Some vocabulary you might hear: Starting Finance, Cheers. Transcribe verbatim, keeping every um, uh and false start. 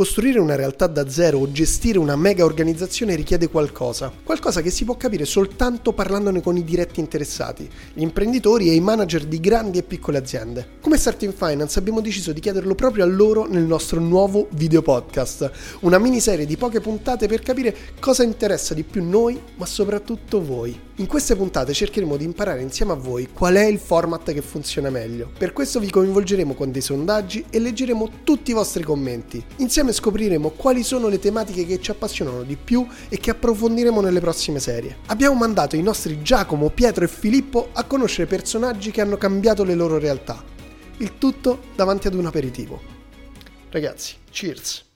Costruire una realtà da zero o gestire una mega organizzazione richiede qualcosa, qualcosa che si può capire soltanto parlandone con i diretti interessati, gli imprenditori e i manager di grandi e piccole aziende. Come Starting Finance abbiamo deciso di chiederlo proprio a loro nel nostro nuovo video podcast, una miniserie di poche puntate per capire cosa interessa di più noi, ma soprattutto voi. In queste puntate cercheremo di imparare insieme a voi qual è il format che funziona meglio. Per questo vi coinvolgeremo con dei sondaggi e leggeremo tutti i vostri commenti. Insieme scopriremo quali sono le tematiche che ci appassionano di più e che approfondiremo nelle prossime serie. Abbiamo mandato i nostri Giacomo, Pietro e Filippo a conoscere personaggi che hanno cambiato le loro realtà. Il tutto davanti ad un aperitivo. Ragazzi, cheers!